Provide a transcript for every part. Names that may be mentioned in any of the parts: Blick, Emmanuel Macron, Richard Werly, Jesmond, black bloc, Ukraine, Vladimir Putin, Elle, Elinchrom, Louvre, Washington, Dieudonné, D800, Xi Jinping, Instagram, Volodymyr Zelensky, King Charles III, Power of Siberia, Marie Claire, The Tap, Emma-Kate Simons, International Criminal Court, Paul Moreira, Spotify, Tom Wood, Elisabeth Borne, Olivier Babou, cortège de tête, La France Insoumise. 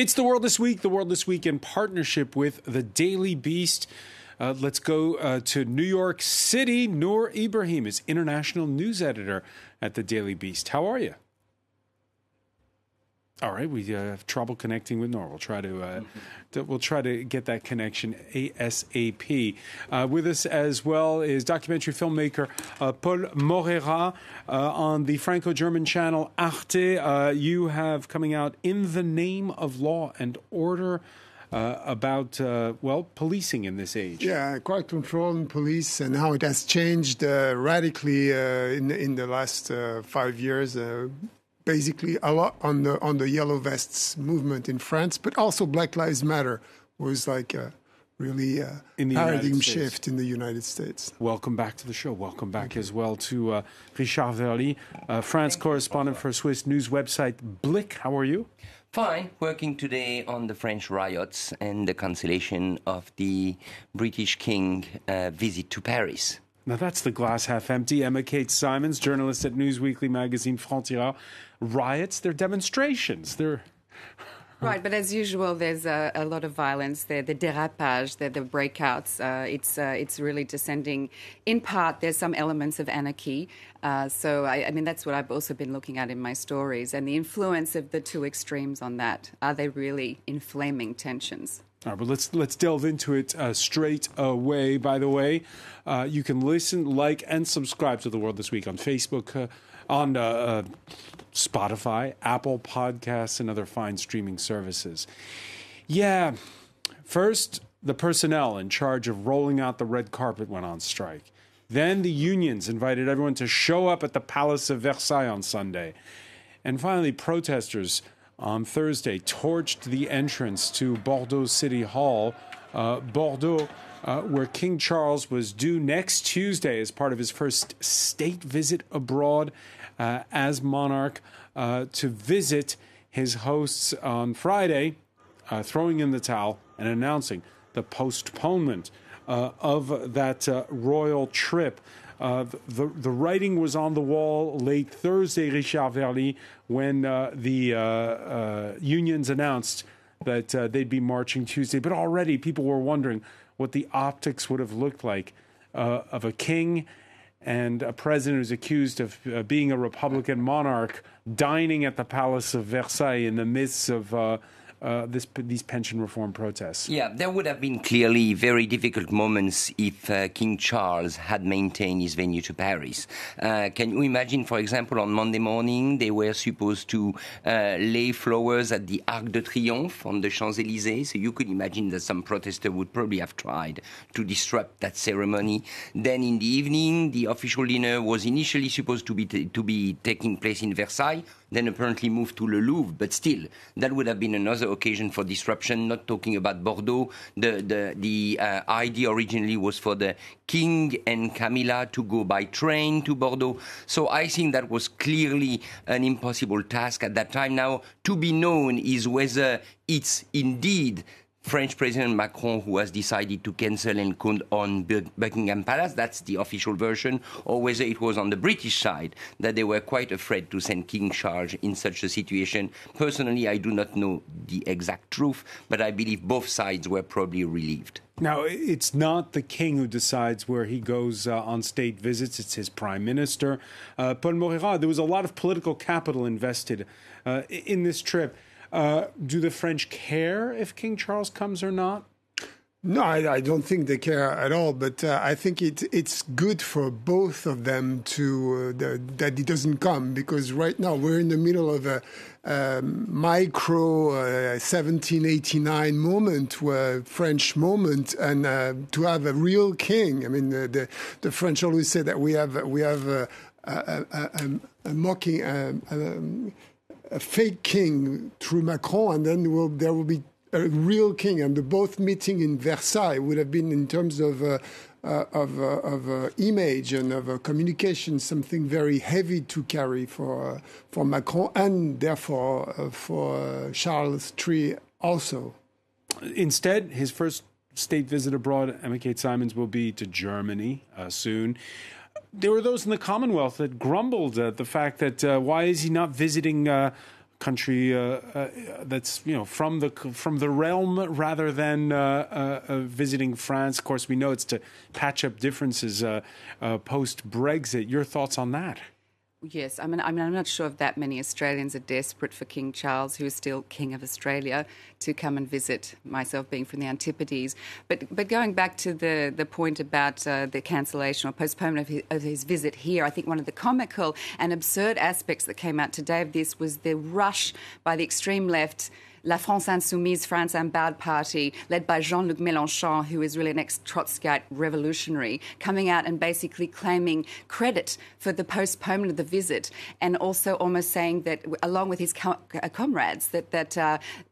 It's The World This Week. The World This Week in partnership with The Daily Beast. Let's go to New York City. Noor Ibrahim is international news editor at The Daily Beast. How are you? All right, we have trouble connecting with Noor. We'll try to we'll try to get that connection ASAP. With us as well is documentary filmmaker Paul Moreira on the Franco-German channel Arte. You have coming out In the Name of Law and Order about, well, policing in this age. Yeah, crowd control and police and how it has changed radically in the last 5 years. Basically, a lot on the yellow vests movement in France, but also Black Lives Matter was like a really paradigm shift in the United States. Welcome back to the show. Welcome back as well to Richard Werly, France correspondent for Swiss news website Blick. How are you? Fine. Working today on the French riots and the cancellation of the British King's visit to Paris. Now, that's the glass half empty. Emma-Kate Simons, journalist at News Weekly magazine Frontierat. Riots, they're demonstrations. They're... Right, but as usual, there's a lot of violence there, the dérapage, the breakouts. It's really descending. In part, there's some elements of anarchy. So, I mean, that's what I've also been looking at in my stories, and the influence of the two extremes on that. Are they really inflaming tensions? All right, but let's delve into it straight away. By the way, you can listen, like, and subscribe to The World This Week on Facebook, on Spotify, Apple Podcasts, and other fine streaming services. Yeah, first, the personnel in charge of rolling out the red carpet went on strike. Then the unions invited everyone to show up at the Palace of Versailles on Sunday. And finally, protesters on Thursday torched the entrance to Bordeaux City Hall, where King Charles was due next Tuesday as part of his first state visit abroad as monarch to visit his hosts on Friday, throwing in the towel and announcing the postponement of that royal trip. The writing was on the wall late Thursday, Richard Werly, when the unions announced that they'd be marching Tuesday. But already people were wondering what the optics would have looked like of a king and a president who's accused of being a Republican monarch dining at the Palace of Versailles in the midst of... these pension reform protests. Yeah, there would have been clearly very difficult moments if King Charles had maintained his venue to Paris. Can you imagine, for example, on Monday morning, they were supposed to lay flowers at the Arc de Triomphe on the Champs-Élysées, so you could imagine that some protester would probably have tried to disrupt that ceremony. Then in the evening, the official dinner was initially supposed to be taking place in Versailles, then apparently moved to Le Louvre, but still, that would have been another occasion for disruption, not talking about Bordeaux. The idea originally was for the King and Camilla to go by train to Bordeaux. So I think that was clearly an impossible task at that time. Now, to be known is whether it's indeed French President Macron who has decided to cancel and condone Buckingham Palace, that's the official version, or whether it was on the British side that they were quite afraid to send King Charles in such a situation. Personally, I do not know the exact truth, but I believe both sides were probably relieved. Now, it's not the king who decides where he goes on state visits. It's his prime minister. Paul Moreira, there was a lot of political capital invested in this trip. Do the French care if King Charles comes or not? No, I don't think they care at all. But I think it's good for both of them to that he doesn't come, because right now we're in the middle of a micro 1789 moment, French moment, and to have a real king. I mean, the French always say that we have a mocking. A fake king through Macron, and then there will be a real king. And the both meeting in Versailles would have been, in terms of image and of communication, something very heavy to carry for Macron, and therefore for Charles III also. Instead, his first state visit abroad, Emma-Kate Simons, will be to Germany soon. There were those in the Commonwealth that grumbled at the fact that why is he not visiting country that's, you know, from the realm rather than visiting France. Of course, we know it's to patch up differences post-Brexit. Your thoughts on that? Yes, I mean, I'm not sure if that many Australians are desperate for King Charles, who is still King of Australia, to come and visit, myself being from the Antipodes. But going back to the point about the cancellation or postponement of his visit here, I think one of the comical and absurd aspects that came out today of this was the rush by the extreme left La France Insoumise, France Unbowed Party, led by Jean-Luc Mélenchon, who is really an ex-Trotskyite revolutionary, coming out and basically claiming credit for the postponement of the visit, and also almost saying that, along with his comrades, that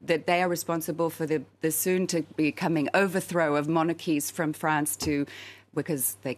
they are responsible for the soon-to-be-coming overthrow of monarchies from France to... because they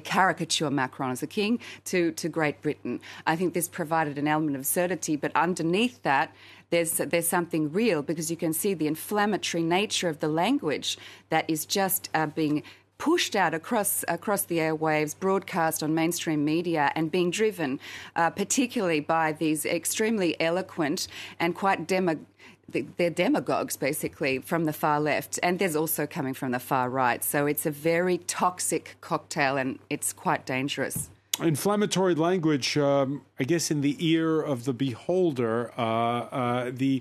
caricature Macron as a king, to Great Britain. I think this provided an element of absurdity, but underneath that, there's something real, because you can see the inflammatory nature of the language that is just being pushed out across the airwaves, broadcast on mainstream media, and being driven particularly by these extremely eloquent and quite they're demagogues, basically, from the far left. And there's also coming from the far right. So it's a very toxic cocktail, and it's quite dangerous. Inflammatory language, I guess, in the ear of the beholder. The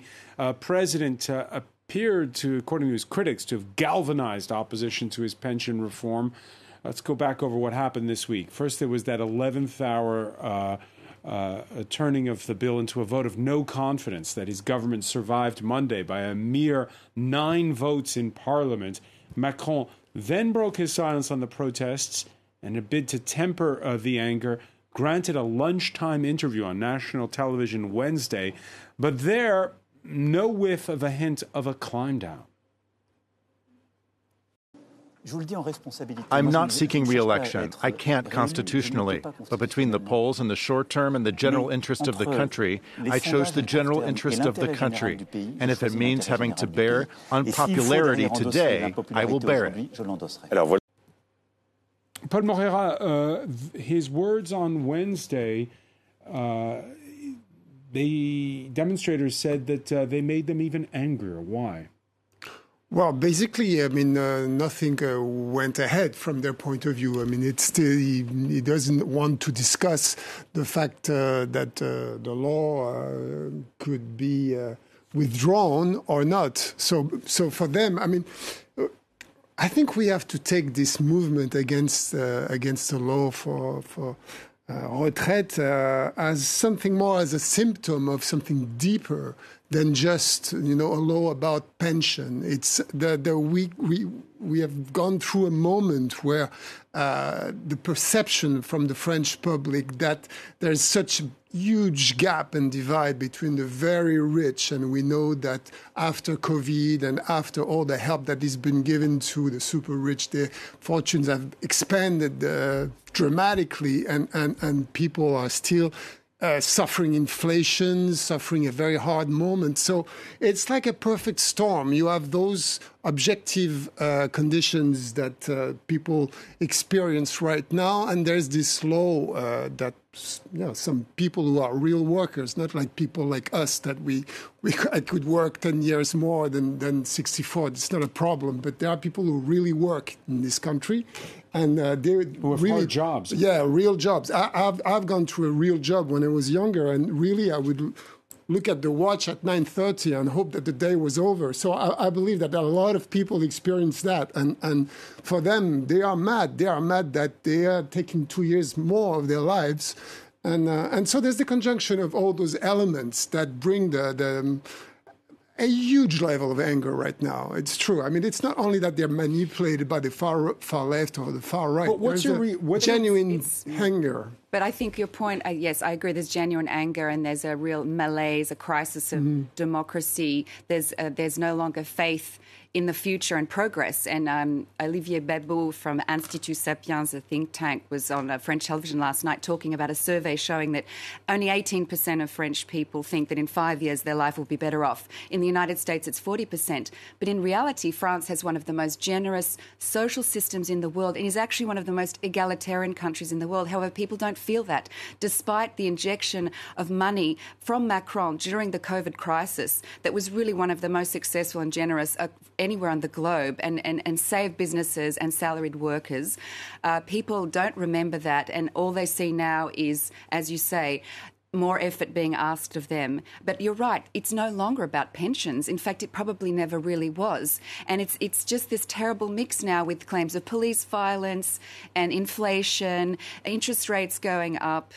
president appeared to, according to his critics, to have galvanized opposition to his pension reform. Let's go back over what happened this week. First, there was that 11th hour a turning of the bill into a vote of no confidence that his government survived Monday by a mere 9 votes in Parliament. Macron then broke his silence on the protests, and a bid to temper the anger, granted a lunchtime interview on national television Wednesday. But there, no whiff of a hint of a climb down. I'm not seeking re-election. I can't constitutionally. But between the polls and the short term and the general interest of the country, I chose the general interest of the country. And if it means having to bear unpopularity today, I will bear it. Paul Moreira, his words on Wednesday, the demonstrators said that they made them even angrier. Why? Well, basically, I mean, nothing went ahead from their point of view. I mean, it's still, he doesn't want to discuss the fact that the law could be withdrawn or not. So for them, I mean, I think we have to take this movement against the law for retraite as something more as a symptom of something deeper than just, you know, a law about pension. It's we have gone through a moment where the perception from the French public that there's such huge gap and divide between the very rich, and we know that after COVID and after all the help that has been given to the super rich, their fortunes have expanded dramatically, and people are still suffering inflation, suffering a very hard moment. So it's like a perfect storm. You have those objective conditions that people experience right now, and there's this law that, you know, some people who are real workers, not like people like us, that I could work 10 years more than 64. It's not a problem, but there are people who really work in this country, and they have really hard jobs. Yeah, real jobs. I've gone through a real job when I was younger, and really I would look at the watch at 9:30 and hope that the day was over. So I believe that a lot of people experience that. And for them, they are mad. They are mad that they are taking 2 years more of their lives. And so there's the conjunction of all those elements that bring a huge level of anger right now. It's true. I mean, it's not only that they're manipulated by the far left or the far right. But what's what's genuine anger? But I think your point, yes, I agree. There's genuine anger, and there's a real malaise, a crisis of democracy. There's no longer faith in the future and progress. And Olivier Babou from Institut Sapiens, a think tank, was on French television last night talking about a survey showing that only 18% of French people think that in 5 years their life will be better off. In the United States, it's 40%. But in reality, France has one of the most generous social systems in the world, and is actually one of the most egalitarian countries in the world. However, people don't feel that, despite the injection of money from Macron during the COVID crisis that was really one of the most successful and generous anywhere on the globe, and saved businesses and salaried workers. People don't remember that, and all they see now is, as you say, more effort being asked of them. But you're right, it's no longer about pensions. In fact, it probably never really was. And it's just this terrible mix now with claims of police violence and inflation, interest rates going up.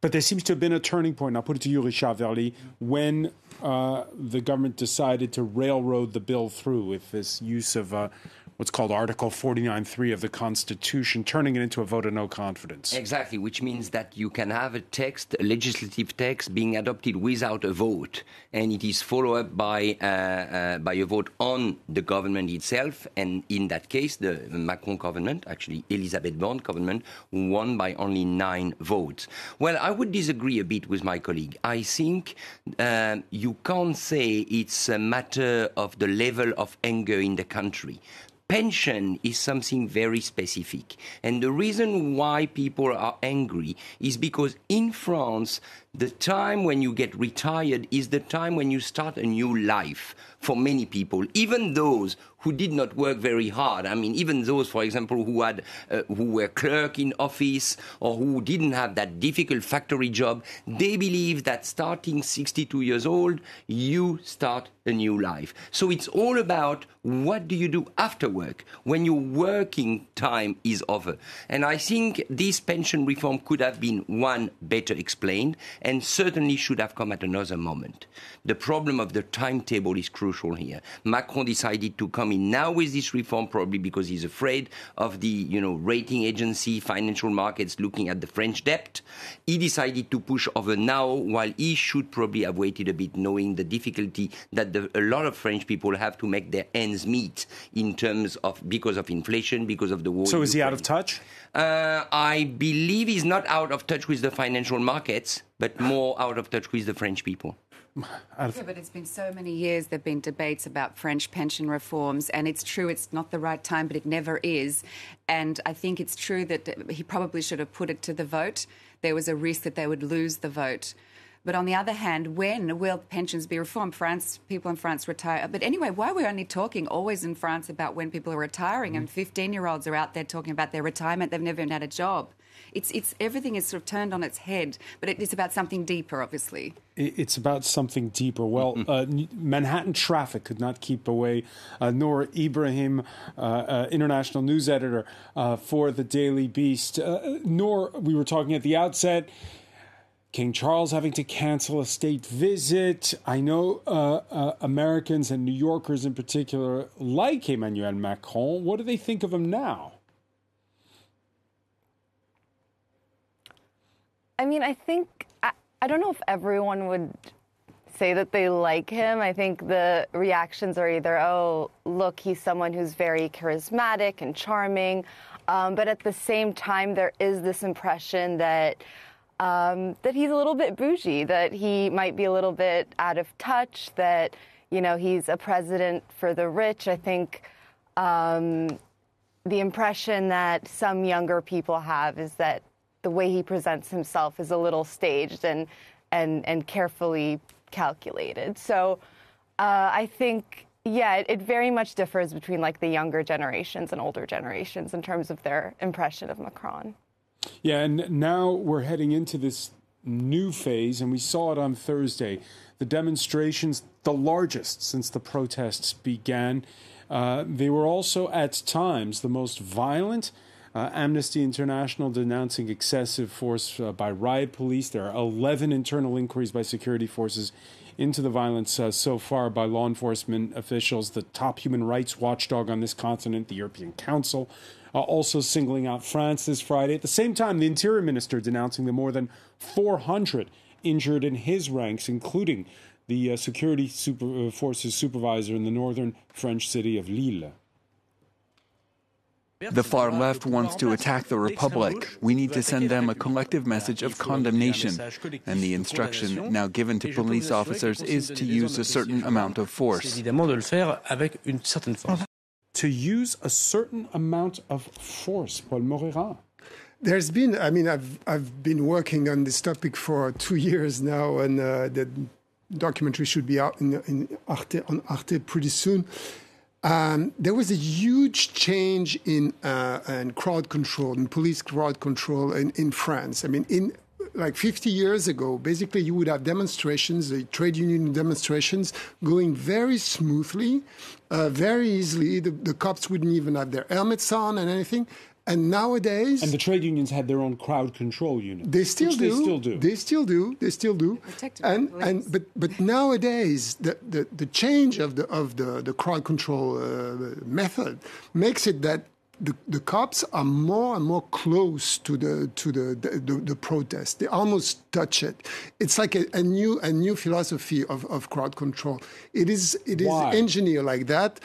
But there seems to have been a turning point. I'll put it to you, Richard Werly, when the government decided to railroad the bill through with this use of what's called Article 49.3 of the Constitution, turning it into a vote of no confidence. Exactly, which means that you can have a text, a legislative text, being adopted without a vote. And it is followed up by a vote on the government itself. And in that case, the Macron government, actually Elisabeth Borne government, won by only 9 votes. Well, I would disagree a bit with my colleague. I think you can't say it's a matter of the level of anger in the country. Pension is something very specific. And the reason why people are angry is because in France, the time when you get retired is the time when you start a new life for many people, even those who did not work very hard. I mean, even those, for example, who were clerk in office or who didn't have that difficult factory job, they believe that starting 62 years old, you start a new life. So it's all about what do you do after work when your working time is over. And I think this pension reform could have been, one, better explained and certainly should have come at another moment. The problem of the timetable is crucial here. Macron decided to come in now with this reform, probably because he's afraid of the, rating agency, financial markets looking at the French debt. He decided to push over now, while he should probably have waited a bit, knowing the difficulty that a lot of French people have to make their ends meet in terms of, because of inflation, because of the war. So is he out of touch? I believe he's not out of touch with the financial markets, but more out of touch with the French people. Yeah, but it's been so many years there have been debates about French pension reforms, and it's true it's not the right time, but it never is. And I think it's true that he probably should have put it to the vote. There was a risk that they would lose the vote. But on the other hand, when will pensions be reformed? France, people in France retire. But anyway, why are we only talking always in France about when people are retiring? And 15-year-olds are out there talking about their retirement. They've never even had a job. It's everything is sort of turned on its head, but it's about something deeper, obviously. It's about something deeper. Well, Manhattan traffic could not keep away Noor Ibrahim, international news editor for the Daily Beast. Noor, we were talking at the outset, King Charles having to cancel a state visit. I know Americans and New Yorkers in particular like Emmanuel Macron. What do they think of him now? I mean, I think, I don't know if everyone would say that they like him. I think the reactions are either, oh, look, he's someone who's very charismatic and charming. But at the same time, there is this impression that that he's a little bit bougie, that he might be a little bit out of touch, that, he's a president for the rich. I think the impression that some younger people have is that the way he presents himself is a little staged and carefully calculated. So I think, yeah, it very much differs between like the younger generations and older generations in terms of their impression of Macron. Yeah, and now we're heading into this new phase, and we saw it on Thursday. The demonstrations, the largest since the protests began. They were also, at times, the most violent. Amnesty International denouncing excessive force by riot police. There are 11 internal inquiries by security forces into the violence so far by law enforcement officials. The top human rights watchdog on this continent, the European Council, also singling out France this Friday. At the same time, the Interior Minister denouncing the more than 400 injured in his ranks, including the security forces supervisor in the northern French city of Lille. The far left wants to attack the Republic. We need to send them a collective message of condemnation. And the instruction now given to police officers is to use a certain amount of force. To use a certain amount of force, Paul Moreira. There's been, I mean, I've been working on this topic for 2 years now, and the documentary should be out on Arte pretty soon. There was a huge change in crowd control, in police crowd control in France. I mean, in like 50 years ago, basically you would have demonstrations, the trade union demonstrations, going very smoothly, very easily. The cops wouldn't even have their helmets on and anything. And nowadays... And the trade unions had their own crowd control unit. They still do. But nowadays, the change of the crowd control method makes it that the cops are more and more close to the protest. They almost touch it. It's like a new philosophy of crowd control. It is engineered like that.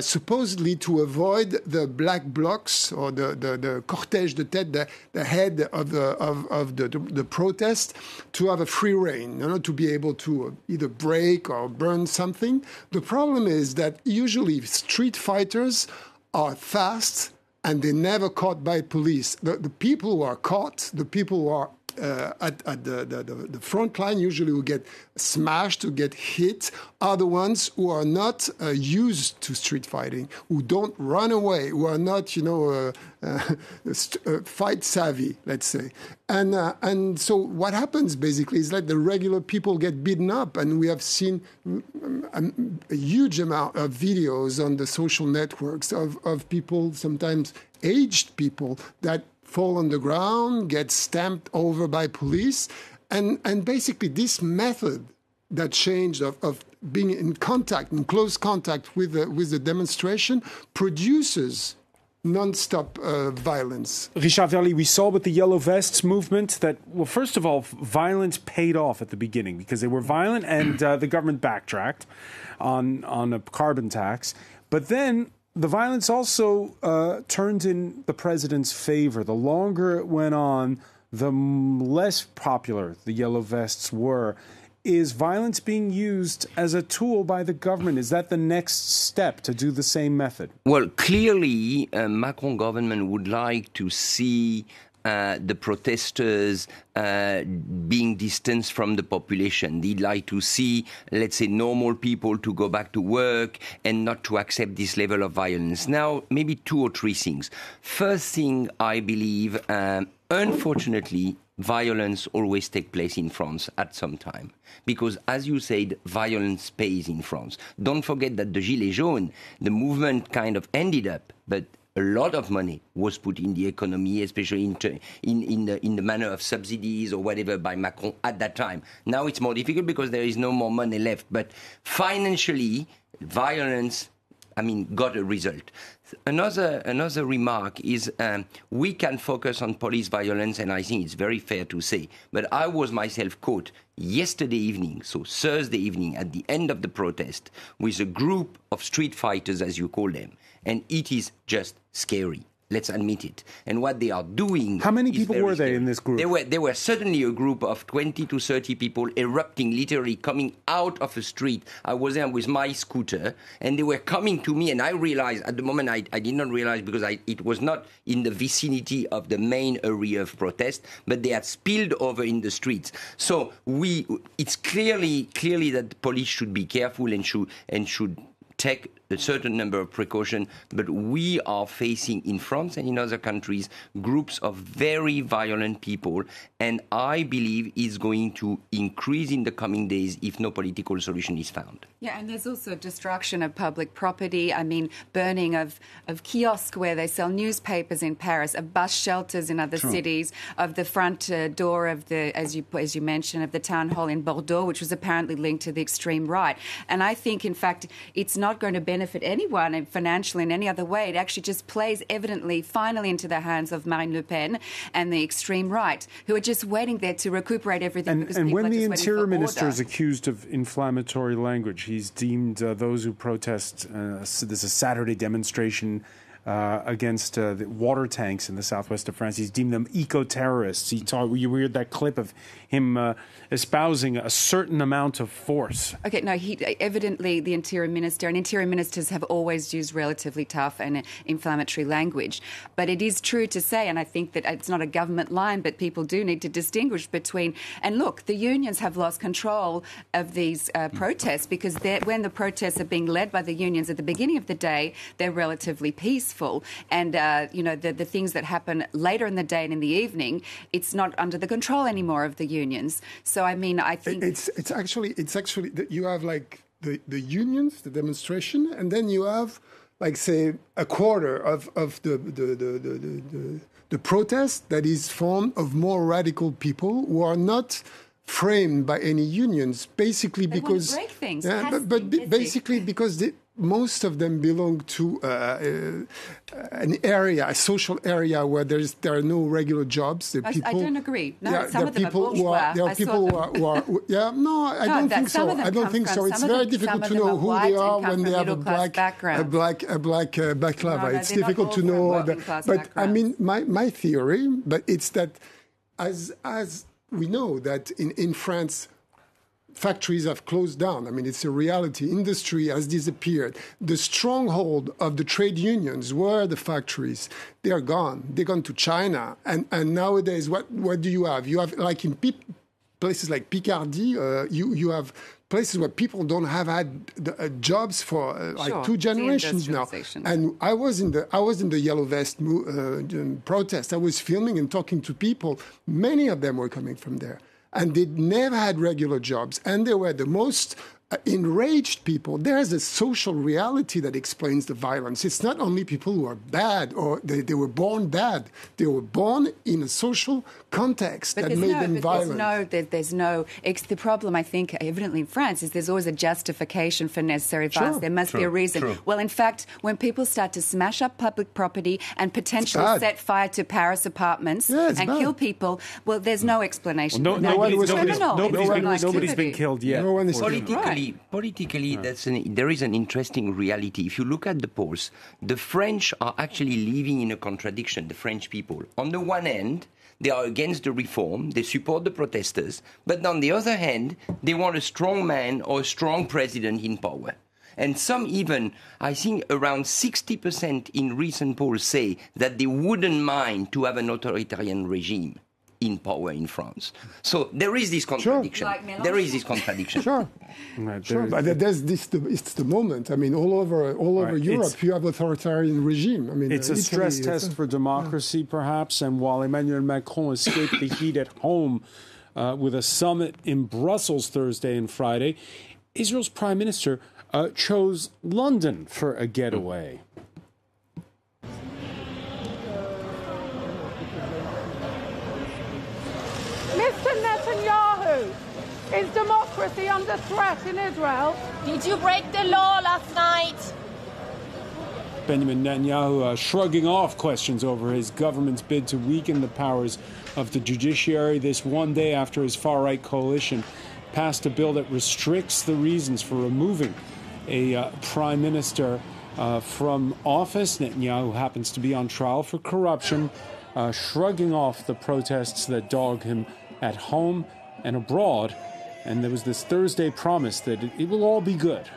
Supposedly to avoid the black blocs or the cortège de tête, the head of the protest, to have a free rein, you know, to be able to either break or burn something. The problem is that usually street fighters are fast and they're never caught by police. The people who are caught, the people who are at the front line, usually who get smashed, who get hit, are the ones who are not used to street fighting, who don't run away, who are not, you know, fight savvy, let's say. And so what happens basically is that the regular people get beaten up, and we have seen a huge amount of videos on the social networks of people, sometimes aged people, that fall on the ground, get stamped over by police. And basically this method that changed of being in contact, in close contact with the demonstration, produces non-stop violence. Richard Werly, we saw with the yellow vests movement that, well, first of all, violence paid off at the beginning because they were violent and the government backtracked on a carbon tax. But then the violence also turned in the president's favor. The longer it went on, the less popular the yellow vests were. Is violence being used as a tool by the government? Is that the next step, to do the same method? Well, clearly, Macron government would like to see the protesters being distanced from the population. They'd like to see, let's say, normal people to go back to work and not to accept this level of violence. Now, maybe two or three things. First thing, I believe, unfortunately, violence always takes place in France at some time. Because, as you said, violence pays in France. Don't forget that the Gilets jaunes, the movement kind of ended up, but a lot of money was put in the economy, especially in the manner of subsidies or whatever by Macron at that time. Now it's more difficult because there is no more money left. But financially, violence, I mean, got a result. Another remark is we can focus on police violence, and I think it's very fair to say, but I was myself caught yesterday evening, so Thursday evening, at the end of the protest, with a group of street fighters, as you call them, and it is just scary. Let's admit it. And what they are doing... How many people were they in this group? They were certainly a group of 20 to 30 people erupting, literally coming out of the street. I was there with my scooter, and they were coming to me, and I realized, at the moment, I did not realize because it was not in the vicinity of the main area of protest, but they had spilled over in the streets. So it's clearly that the police should be careful and should take a certain number of precautions, but we are facing in France and in other countries groups of very violent people, and I believe is going to increase in the coming days if no political solution is found. Yeah, and there's also destruction of public property. I mean, burning of kiosks where they sell newspapers in Paris, of bus shelters in other cities, of the front door of the, as you mentioned, of the town hall in Bordeaux, which was apparently linked to the extreme right. And I think, in fact, it's not going to benefit anyone and financially in any other way. It actually just plays evidently finally into the hands of Marine Le Pen and the extreme right, who are just waiting there to recuperate everything. And when the Interior Minister is accused of inflammatory language, he's deemed those who protest, this is a Saturday demonstration, against the water tanks in the southwest of France. He's deemed them eco-terrorists. You heard that clip of him espousing a certain amount of force. Okay, no, evidently the interior minister, and interior ministers have always used relatively tough and inflammatory language. But it is true to say, and I think that it's not a government line, but people do need to distinguish between, and look, the unions have lost control of these protests, because when the protests are being led by the unions at the beginning of the day, they're relatively peaceful. And, you know, the things that happen later in the day and in the evening, it's not under the control anymore of the unions. So, I mean, I think... It's actually that you have, like, the unions, the demonstration, and then you have, like, say, a quarter of the protest that is formed of more radical people who are not framed by any unions, basically because... They want to break things. Yeah, but basically because most of them belong to an area, a social area where there are no regular jobs. I don't agree. No, yeah, some of them are bourgeois. There are people who are yeah, no, I don't think so. I don't think so. It's very difficult to know who they are when they have a black baklava. It's difficult to know. But I mean, my theory, but it's that as we know that in France, factories have closed down. I mean, it's a reality. Industry has disappeared. The stronghold of the trade unions were the factories. They are gone. They're gone to China. And nowadays, what do you have? You have, like in places like Picardy, you have places where people don't have had jobs for like 2 generations now. And I was in the yellow vest protest. I was filming and talking to people. Many of them were coming from there. And they never had regular jobs, and they were the most enraged people. There's a social reality that explains the violence. It's not only people who are bad or they were born bad. They were born in a social context that made them violent. The problem, I think, evidently in France, is there's always a justification for necessary violence. Sure, there must be a reason. True. Well, in fact, when people start to smash up public property and potentially set fire to Paris apartments and kill people, well, there's no explanation. Well, nobody's been killed yet. No one is Politically, there is an interesting reality. If you look at the polls, the French are actually living in a contradiction, the French people. On the one hand, they are against the reform, they support the protesters, but on the other hand, they want a strong man or a strong president in power. And some even, I think around 60% in recent polls say that they wouldn't mind to have an authoritarian regime in power in France. So there is this contradiction. Sure. Like there is this contradiction. Sure. Right, sure. But it's the moment. I mean, all over right. Europe, you have authoritarian regime. I mean, it's a stress test for democracy, perhaps. And while Emmanuel Macron escaped the heat at home with a summit in Brussels Thursday and Friday, Israel's prime minister chose London for a getaway. Is democracy under threat in Israel? Did you break the law last night? Benjamin Netanyahu shrugging off questions over his government's bid to weaken the powers of the judiciary. This one day after his far-right coalition passed a bill that restricts the reasons for removing a prime minister from office. Netanyahu happens to be on trial for corruption, shrugging off the protests that dog him at home and abroad. And there was this Thursday promise that it will all be good.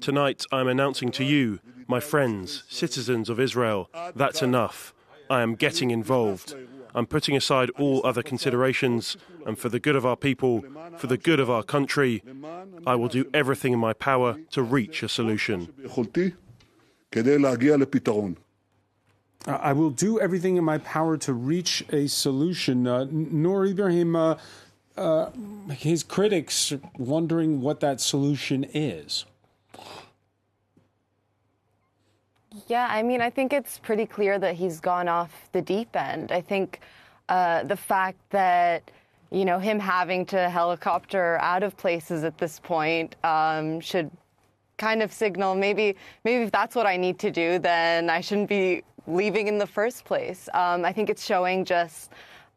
Tonight, I'm announcing to you, my friends, citizens of Israel, that's enough. I am getting involved. I'm putting aside all other considerations, and for the good of our people, for the good of our country, I will do everything in my power to reach a solution. I will do everything in my power to reach a solution. Noor Ibrahim, his critics are wondering what that solution is. Yeah, I mean, I think it's pretty clear that he's gone off the deep end. I think the fact that, you know, him having to helicopter out of places at this point should kind of signal maybe if that's what I need to do, then I shouldn't be leaving in the first place. I think it's showing just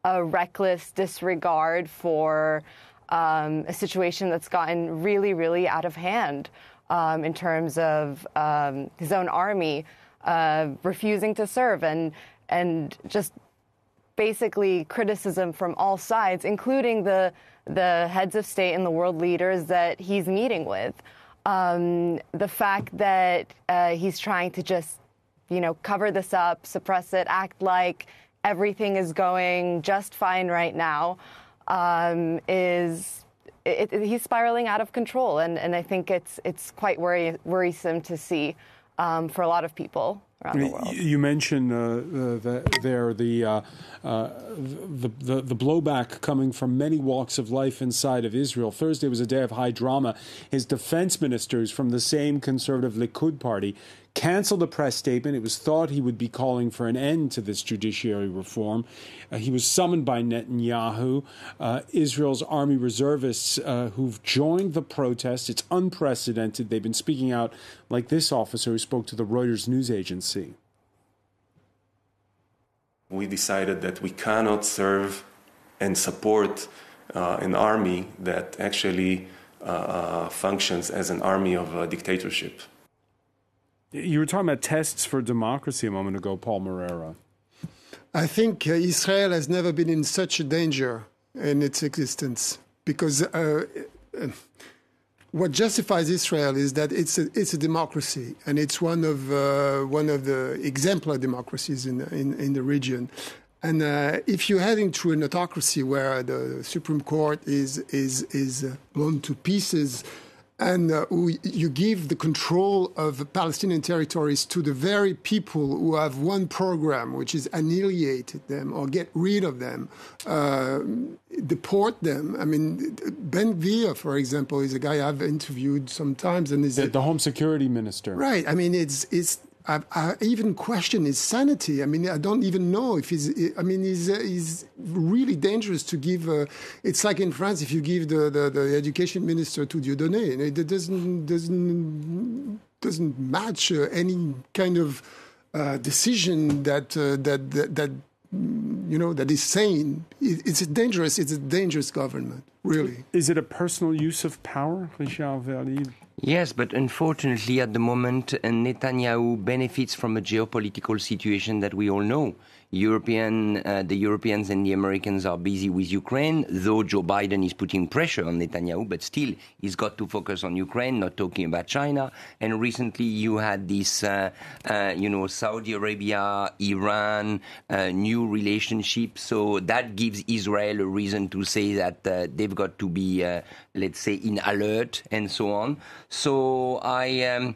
a reckless disregard for a situation that's gotten really, really out of hand. in terms of his own army refusing to serve and just basically criticism from all sides, including the heads of state and the world leaders that he's meeting with. The fact that he's trying to just, cover this up, suppress it, act like everything is going just fine right now he's spiraling out of control. And I think it's quite worrisome to see for a lot of people. You mentioned the blowback coming from many walks of life inside of Israel. Thursday was a day of high drama. His defense ministers from the same conservative Likud party canceled a press statement. It was thought he would be calling for an end to this judiciary reform. He was summoned by Netanyahu. Israel's army reservists who've joined the protests. It's unprecedented. They've been speaking out, like this officer who spoke to the Reuters news agency. We decided that we cannot serve and support an army that actually functions as an army of a dictatorship. You were talking about tests for democracy a moment ago, Paul Moreira. I think Israel has never been in such a danger in its existence, because what justifies Israel is that it's a democracy, and it's one of the exemplar democracies in the region. And if you're heading to an autocracy where the Supreme Court is blown to pieces, and you give the control of Palestinian territories to the very people who have one program, which is annihilate them or get rid of them, deport them. I mean, Ben Gvir, for example, is a guy I've interviewed sometimes, and is the Home Security Minister. Right. I mean, I even question his sanity. I mean, I don't even know if he's really dangerous to give. It's like in France, if you give the education minister to Dieudonné, it doesn't match any kind of decision that is sane. It's a dangerous government, really. Is it a personal use of power, Richard Werly? Yes, but unfortunately, at the moment, Netanyahu benefits from a geopolitical situation that we all know. The Europeans and the Americans are busy with Ukraine, though Joe Biden is putting pressure on Netanyahu, but still, he's got to focus on Ukraine, not talking about China. And recently, you had this, Saudi Arabia, Iran, new relationship. So that gives Israel a reason to say that they've got to be, let's say, in alert and so on. So I am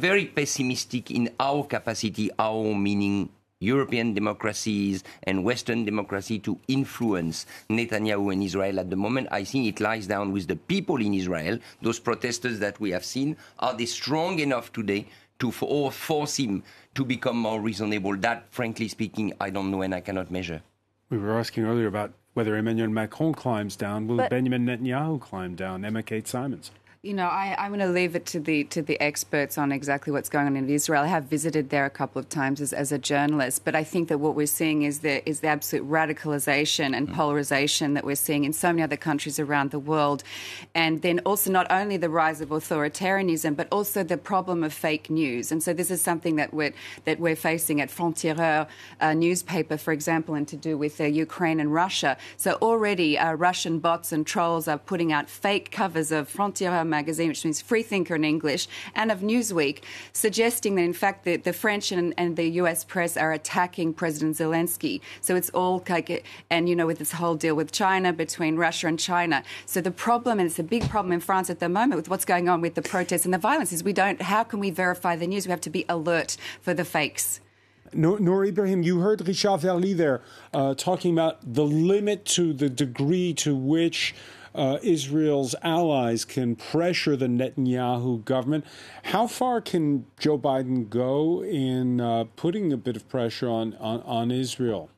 very pessimistic in our capacity, our meaning European democracies and Western democracy, to influence Netanyahu and Israel at the moment. I think it lies down with the people in Israel. Those protesters that we have seen, are they strong enough today to force him to become more reasonable? That, frankly speaking, I don't know and I cannot measure. We were asking earlier about whether Emmanuel Macron climbs down. Will Benjamin Netanyahu climb down? Emma-Kate Simons. I'm going to leave it to the experts on exactly what's going on in Israel. I have visited there a couple of times as a journalist, but I think that what we're seeing is the absolute radicalization and polarization that we're seeing in so many other countries around the world. And then also not only the rise of authoritarianism, but also the problem of fake news. And so this is something that we're facing at Frontierat newspaper, for example, and to do with Ukraine and Russia. So already Russian bots and trolls are putting out fake covers of Frontierat magazine, which means Freethinker in English, and of Newsweek, suggesting that, in fact, the French and the U.S. press are attacking President Zelensky. So it's all with this whole deal with China, between Russia and China. So the problem, and it's a big problem in France at the moment with what's going on with the protests and the violence, is how can we verify the news? We have to be alert for the fakes. Noor Ibrahim, you heard Richard Werly there talking about the limit to the degree to which Israel's allies can pressure the Netanyahu government. How far can Joe Biden go in putting a bit of pressure on Israel?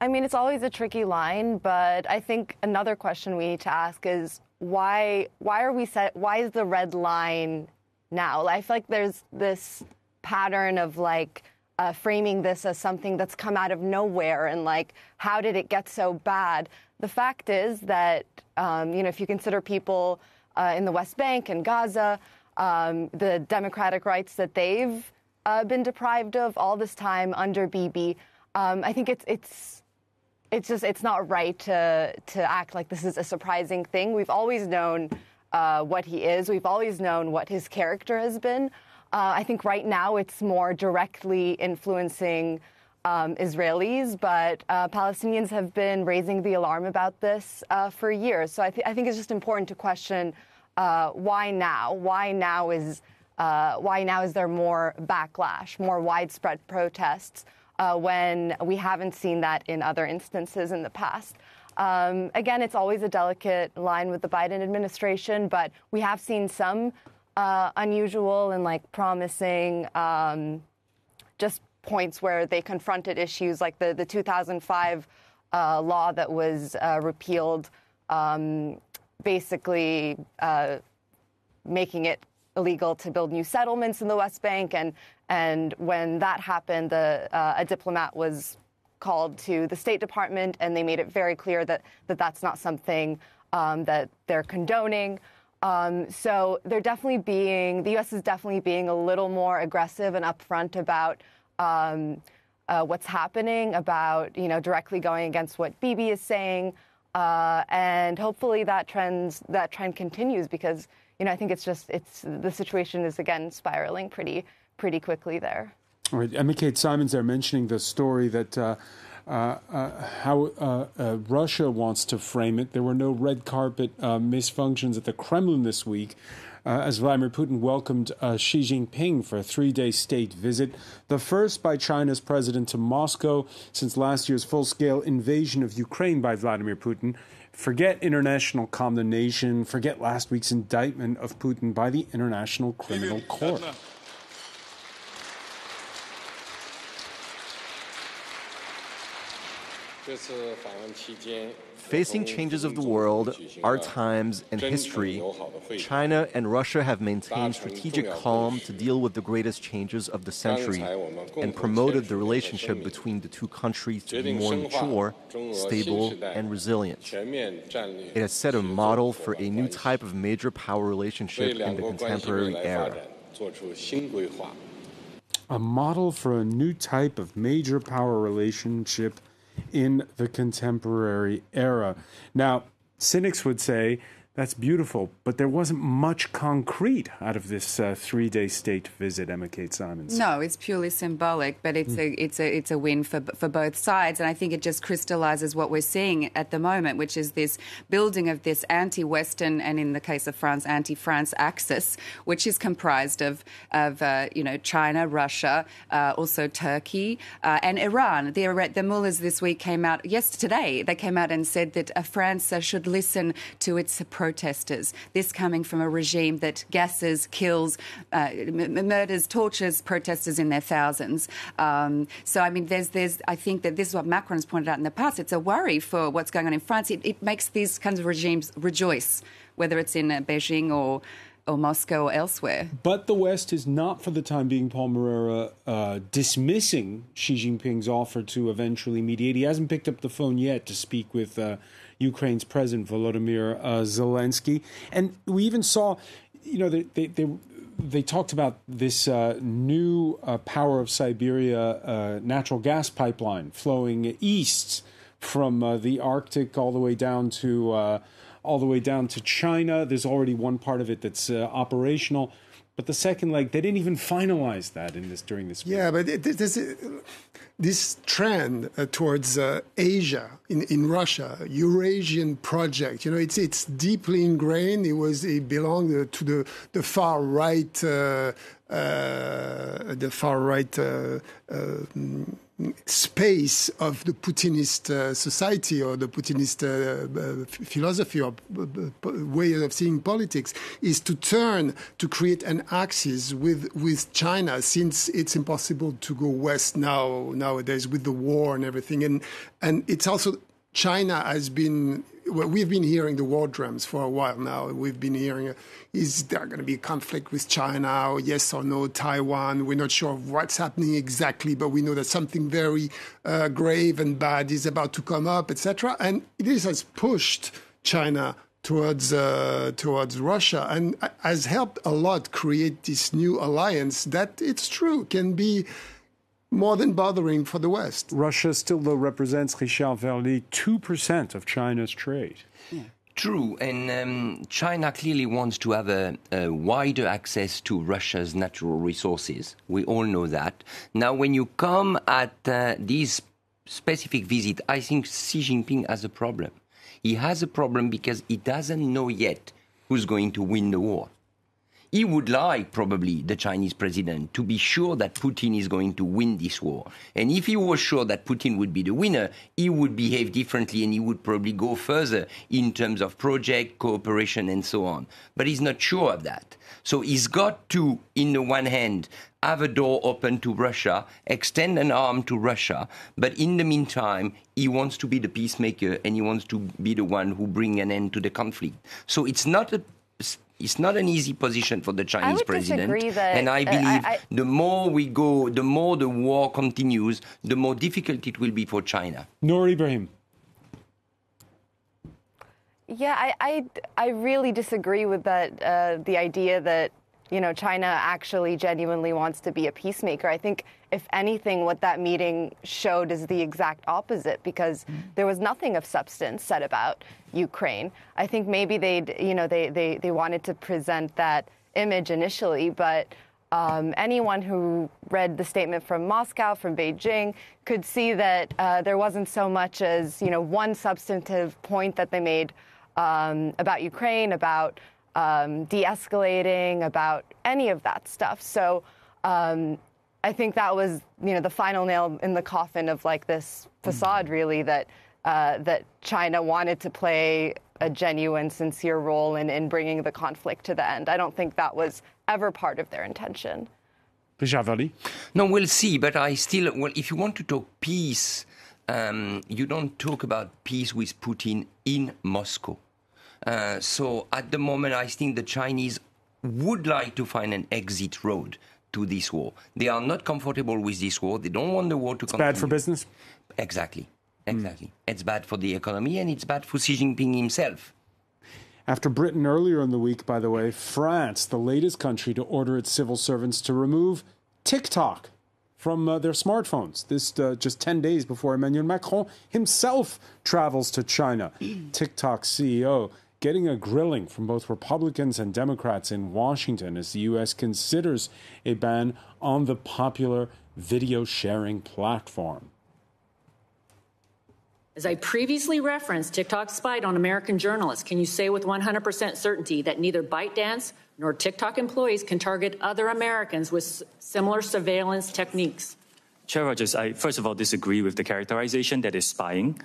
I mean, it's always a tricky line, but I think another question we need to ask is why is the red line now? I feel like there's this pattern of framing this as something that's come out of nowhere and, like, how did it get so bad? The fact is that, you know, if you consider people in the West Bank and Gaza, the democratic rights that they've been deprived of all this time under Bibi, I think it's not right to act like this is a surprising thing. We've always known what he is. We've always known what his character has been. I think right now it's more directly influencing Israelis, but Palestinians have been raising the alarm about this for years. So I think it's just important to question why now? Why now is there more backlash, more widespread protests when we haven't seen that in other instances in the past? Again, it's always a delicate line with the Biden administration, but we have seen some unusual and, like, promising just points where they confronted issues like the 2005 law that was repealed, basically making it illegal to build new settlements in the West Bank. And when that happened, a diplomat was called to the State Department, and they made it very clear that that's not something that they're condoning. So they're definitely the U.S. is definitely being a little more aggressive and upfront about what's happening, about, you know, directly going against what Bibi is saying. And hopefully that trend continues, because, you know, I think the situation is, again, spiraling pretty quickly there. All right. Emma-Kate Simons there mentioning the story that how Russia wants to frame it. There were no red carpet misfunctions at the Kremlin this week as Vladimir Putin welcomed Xi Jinping for a three-day state visit, the first by China's president to Moscow since last year's full-scale invasion of Ukraine by Vladimir Putin. Forget international condemnation. Forget last week's indictment of Putin by the International Criminal Court. Facing changes of the world, our times, and history, China and Russia have maintained strategic calm to deal with the greatest changes of the century and promoted the relationship between the two countries to be more mature, stable, and resilient. It has set a model for a new type of major power relationship in the contemporary era. A model for a new type of major power relationship in the contemporary era. Now, cynics would say that's beautiful, but there wasn't much concrete out of this three-day state visit, Emma-Kate Simons. No, it's purely symbolic, but it's a win for both sides, and I think it just crystallizes what we're seeing at the moment, which is this building of this anti-Western, and in the case of France, anti-France axis, which is comprised of you know, China, Russia, also Turkey, and Iran. The mullahs this week came out yesterday. They came out and said that France should listen to its protesters. This coming from a regime that gasses, kills, murders, tortures protesters in their thousands. So, I mean, I think that this is what Macron has pointed out in the past. It's a worry for what's going on in France. It makes these kinds of regimes rejoice, whether it's in Beijing or Moscow or elsewhere. But the West is not, for the time being, Paul Moreira, dismissing Xi Jinping's offer to eventually mediate. He hasn't picked up the phone yet to speak with Ukraine's president, Volodymyr Zelensky. And we even saw, you know, they talked about this new Power of Siberia natural gas pipeline flowing east from the Arctic all the way down to China. There's already one part of it that's operational, but the second leg, they didn't even finalize that during this period. Yeah, but this trend towards Asia in Russia, Eurasian project, you know, it's deeply ingrained. It belonged to the far right, space of the Putinist society or the Putinist philosophy or way of seeing politics is to create an axis with China, since it's impossible to go west nowadays with the war and everything. And it's also China has been what we've been hearing, the war drums for a while now. We've been hearing, is there going to be a conflict with China, or yes or no, Taiwan? We're not sure what's happening exactly, but we know that something very grave and bad is about to come up, etc. And this has pushed China towards Russia, and has helped a lot create this new alliance that, it's true, can be more than bothering for the West. Russia still, though, represents, Richard Werly, 2% of China's trade. Yeah. True, and China clearly wants to have a wider access to Russia's natural resources. We all know that. Now, when you come at these specific visit, I think Xi Jinping has a problem. He has a problem because he doesn't know yet who's going to win the war. He would like, probably, the Chinese president to be sure that Putin is going to win this war. And if he was sure that Putin would be the winner, he would behave differently and he would probably go further in terms of project, cooperation, and so on. But he's not sure of that. So he's got to, in the one hand, have a door open to Russia, extend an arm to Russia, but in the meantime, he wants to be the peacemaker and he wants to be the one who brings an end to the conflict. So it's not an easy position for the Chinese president. And I believe the more we go, the more the war continues, the more difficult it will be for China. Noor Ibrahim. Yeah, I really disagree with that, the idea that, you know, China actually genuinely wants to be a peacemaker. I think, if anything, what that meeting showed is the exact opposite, because there was nothing of substance said about Ukraine. I think maybe they wanted to present that image initially, but anyone who read the statement from Moscow, from Beijing, could see that there wasn't so much as, you know, one substantive point that they made about Ukraine, about de-escalating, about any of that stuff. So I think that was, you know, the final nail in the coffin of, like, this facade, really, that that China wanted to play a genuine, sincere role in bringing the conflict to the end. I don't think that was ever part of their intention. Richard Werly? No, we'll see, but I still... Well, if you want to talk peace, you don't talk about peace with Putin in Moscow. So at the moment, I think the Chinese would like to find an exit road to this war. They are not comfortable with this war. They don't want the war to continue. It's bad for business? Exactly. Exactly. It's bad for the economy and it's bad for Xi Jinping himself. After Britain earlier in the week, by the way, France, the latest country to order its civil servants to remove TikTok from their smartphones. This just 10 days before Emmanuel Macron himself travels to China. TikTok CEO getting a grilling from both Republicans and Democrats in Washington as the U.S. considers a ban on the popular video-sharing platform. As I previously referenced, TikTok spied on American journalists. Can you say with 100% certainty that neither ByteDance nor TikTok employees can target other Americans with similar surveillance techniques? Chair Rogers, I first of all disagree with the characterization that is spying.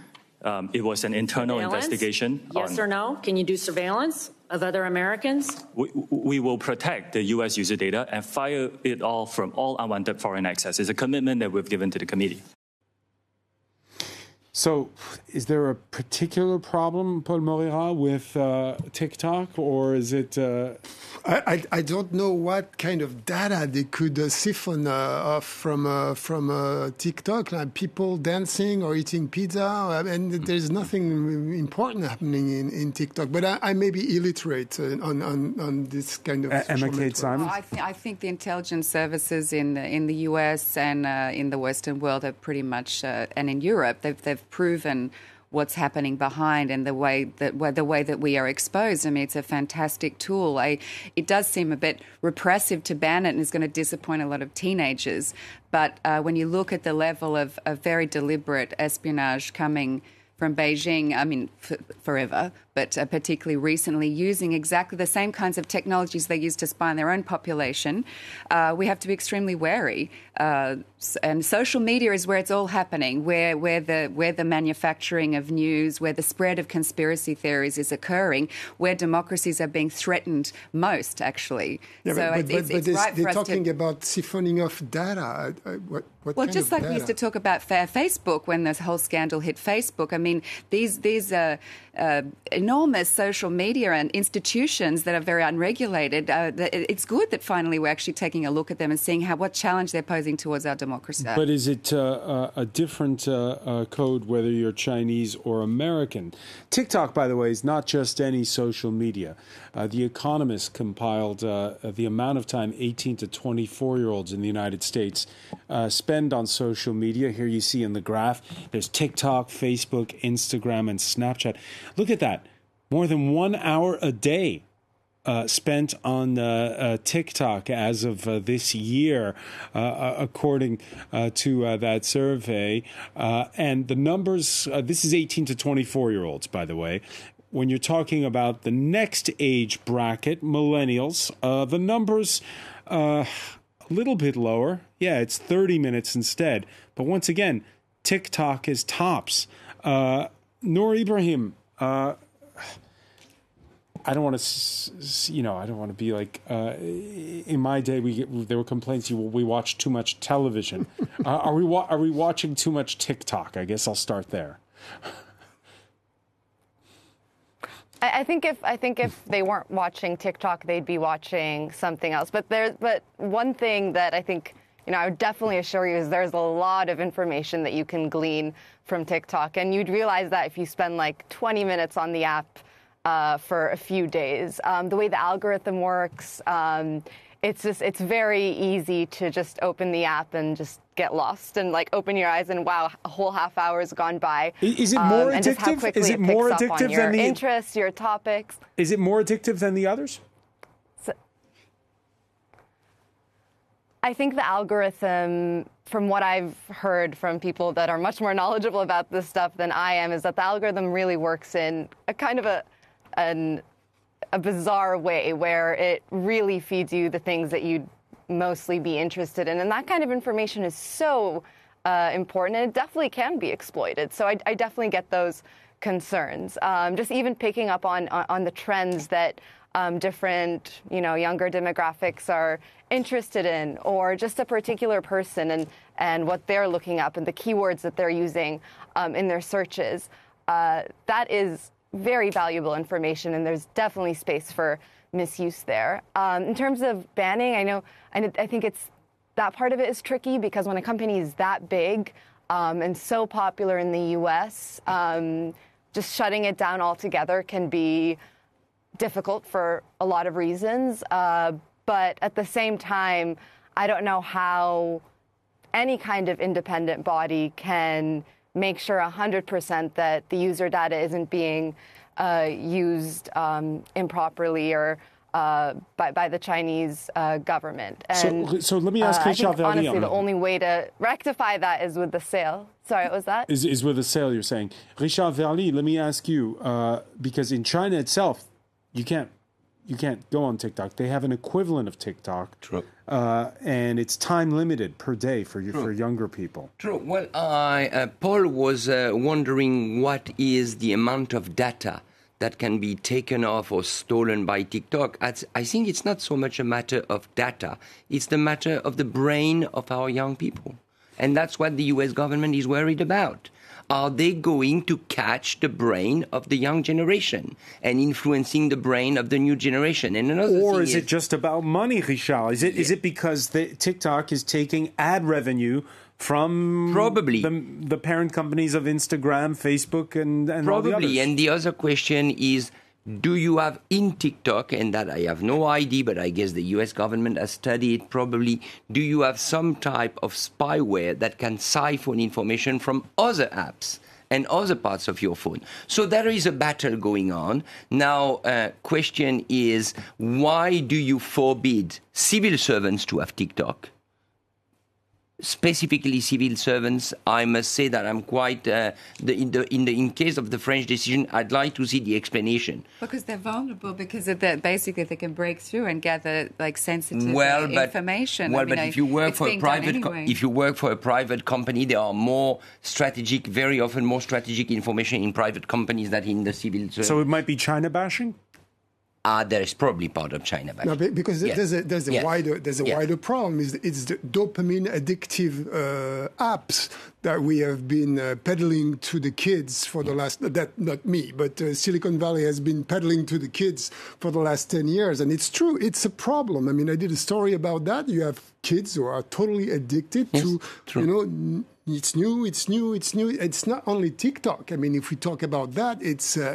It was an internal investigation. Yes or no? Can you do surveillance of other Americans? We will protect the U.S. user data and fire it all from all unwanted foreign access. It's a commitment that we've given to the committee. So is there a particular problem, Paul Moreira, with TikTok, or is it... I don't know what kind of data they could siphon off from TikTok, like people dancing or eating pizza, and there's nothing important happening in TikTok. But I may be illiterate on this kind of... Emma-Kate Simons? I think the intelligence services in the US and in the Western world have pretty much, and in Europe, they've proven what's happening behind and the way that we are exposed. I mean, it's a fantastic tool. It does seem a bit repressive to ban it, and is going to disappoint a lot of teenagers. But when you look at the level of very deliberate espionage coming from Beijing, I mean, forever. but particularly recently, using exactly the same kinds of technologies they use to spy on their own population, we have to be extremely wary. And social media is where it's all happening, where the manufacturing of news, where the spread of conspiracy theories is occurring, where democracies are being threatened most, actually. Yeah, so they're talking about siphoning off data. Well, just like we used to talk about Facebook when this whole scandal hit Facebook. I mean, these enormous social media and institutions that are very unregulated, it's good that finally we're actually taking a look at them and seeing what challenge they're posing towards our democracy. But is it a different code whether you're Chinese or American? TikTok, by the way, is not just any social media. The Economist compiled the amount of time 18 to 24-year-olds in the United States spend on social media. Here you see in the graph, there's TikTok, Facebook, Instagram, and Snapchat. Look at that. More than 1 hour a day spent on TikTok as of this year, according to that survey. And the numbers, this is 18 to 24-year-olds, by the way. When you're talking about the next age bracket, millennials, the numbers a little bit lower. Yeah, it's 30 minutes instead. But once again, TikTok is tops. Noor Ibrahim, I don't want to, I don't want to be like, in my day, there were complaints, we watch too much television. Are we watching too much TikTok? I guess I'll start there. I think if they weren't watching TikTok, they'd be watching something else. But one thing that I think, I would definitely assure you is there's a lot of information that you can glean from TikTok, and you'd realize that if you spend like 20 minutes on the app for a few days. The way the algorithm works, it's very easy to just open the app and just get lost and like open your eyes and wow, a whole half hour has gone by. Is it more addictive? Is it more addictive than the interests, your topics? Is it more addictive than the others? I think the algorithm, from what I've heard from people that are much more knowledgeable about this stuff than I am, is that the algorithm really works in a kind of a bizarre way where it really feeds you the things that you'd mostly be interested in. And that kind of information is so important, and it definitely can be exploited. So I definitely get those concerns. Just even picking up on the trends that different, younger demographics are interested in, or just a particular person and what they're looking up and the keywords that they're using in their searches. That is very valuable information, and there's definitely space for misuse there. In terms of banning, I think it's that part of it is tricky because when a company is that big and so popular in the U.S., just shutting it down altogether can be difficult for a lot of reasons, but at the same time, I don't know how any kind of independent body can make sure 100% that the user data isn't being used improperly or by the Chinese government. And so let me ask Richard Werly. Honestly, the only way to rectify that is with the sale. Sorry, what was that? Is with the sale, you're saying. Richard Werly, let me ask you, because in China itself, you can't go on TikTok. They have an equivalent of TikTok. True. And it's time limited per day for younger people. True. Well, Paul was wondering what is the amount of data that can be taken off or stolen by TikTok. I think it's not so much a matter of data. It's the matter of the brain of our young people. And that's what the U.S. government is worried about. Are they going to catch the brain of the young generation and influencing the brain of the new generation? And is it just about money, Richard? Is it because TikTok is taking ad revenue from probably the parent companies of Instagram, Facebook, and probably all the others? And the other question is, do you have in TikTok, and that I have no idea, but I guess the U.S. government has studied it probably, do you have some type of spyware that can siphon information from other apps and other parts of your phone? So there is a battle going on. Now, question is, why do you forbid civil servants to have TikTok? specifically civil servants, I must say that I'm quite in case of the French decision, I'd like to see the explanation. Because they're vulnerable, because of the, basically they can break through and gather like sensitive information. Well, I mean, but if you work for a private, if you work for a private company, there are more strategic, very often more strategic information in private companies than in the civil service. So it might be China bashing. There is probably part of China bashing. No, because there's a wider problem. It's the dopamine-addictive apps that we have been peddling to the kids for the last... not me, but Silicon Valley has been peddling to the kids for the last 10 years. And it's true, it's a problem. I mean, I did a story about that. You have kids who are totally addicted to, you know... It's new. It's not only TikTok. I mean, if we talk about that, it's not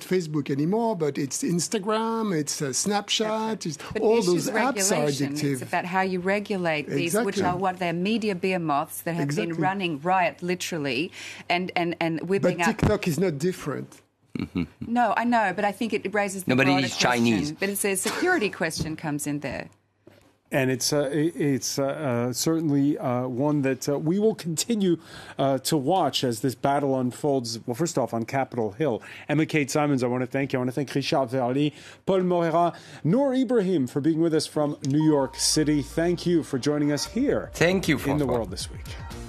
Facebook anymore, but it's Instagram, it's Snapchat. It's, all those apps are addictive. It's about how you regulate these, which are what they're media beer moths that have been running riot, literally, and whipping up. But TikTok is not different. No, I know, but I think it raises the broader question. Chinese. But it's a security question comes in there. And it's certainly one that we will continue to watch as this battle unfolds. Well, first off, on Capitol Hill. Emma-Kate Simons, I want to thank you. I want to thank Richard Werly, Paul Moreira, Noor Ibrahim for being with us from New York City. Thank you for joining us here. Thank you for in the world this week.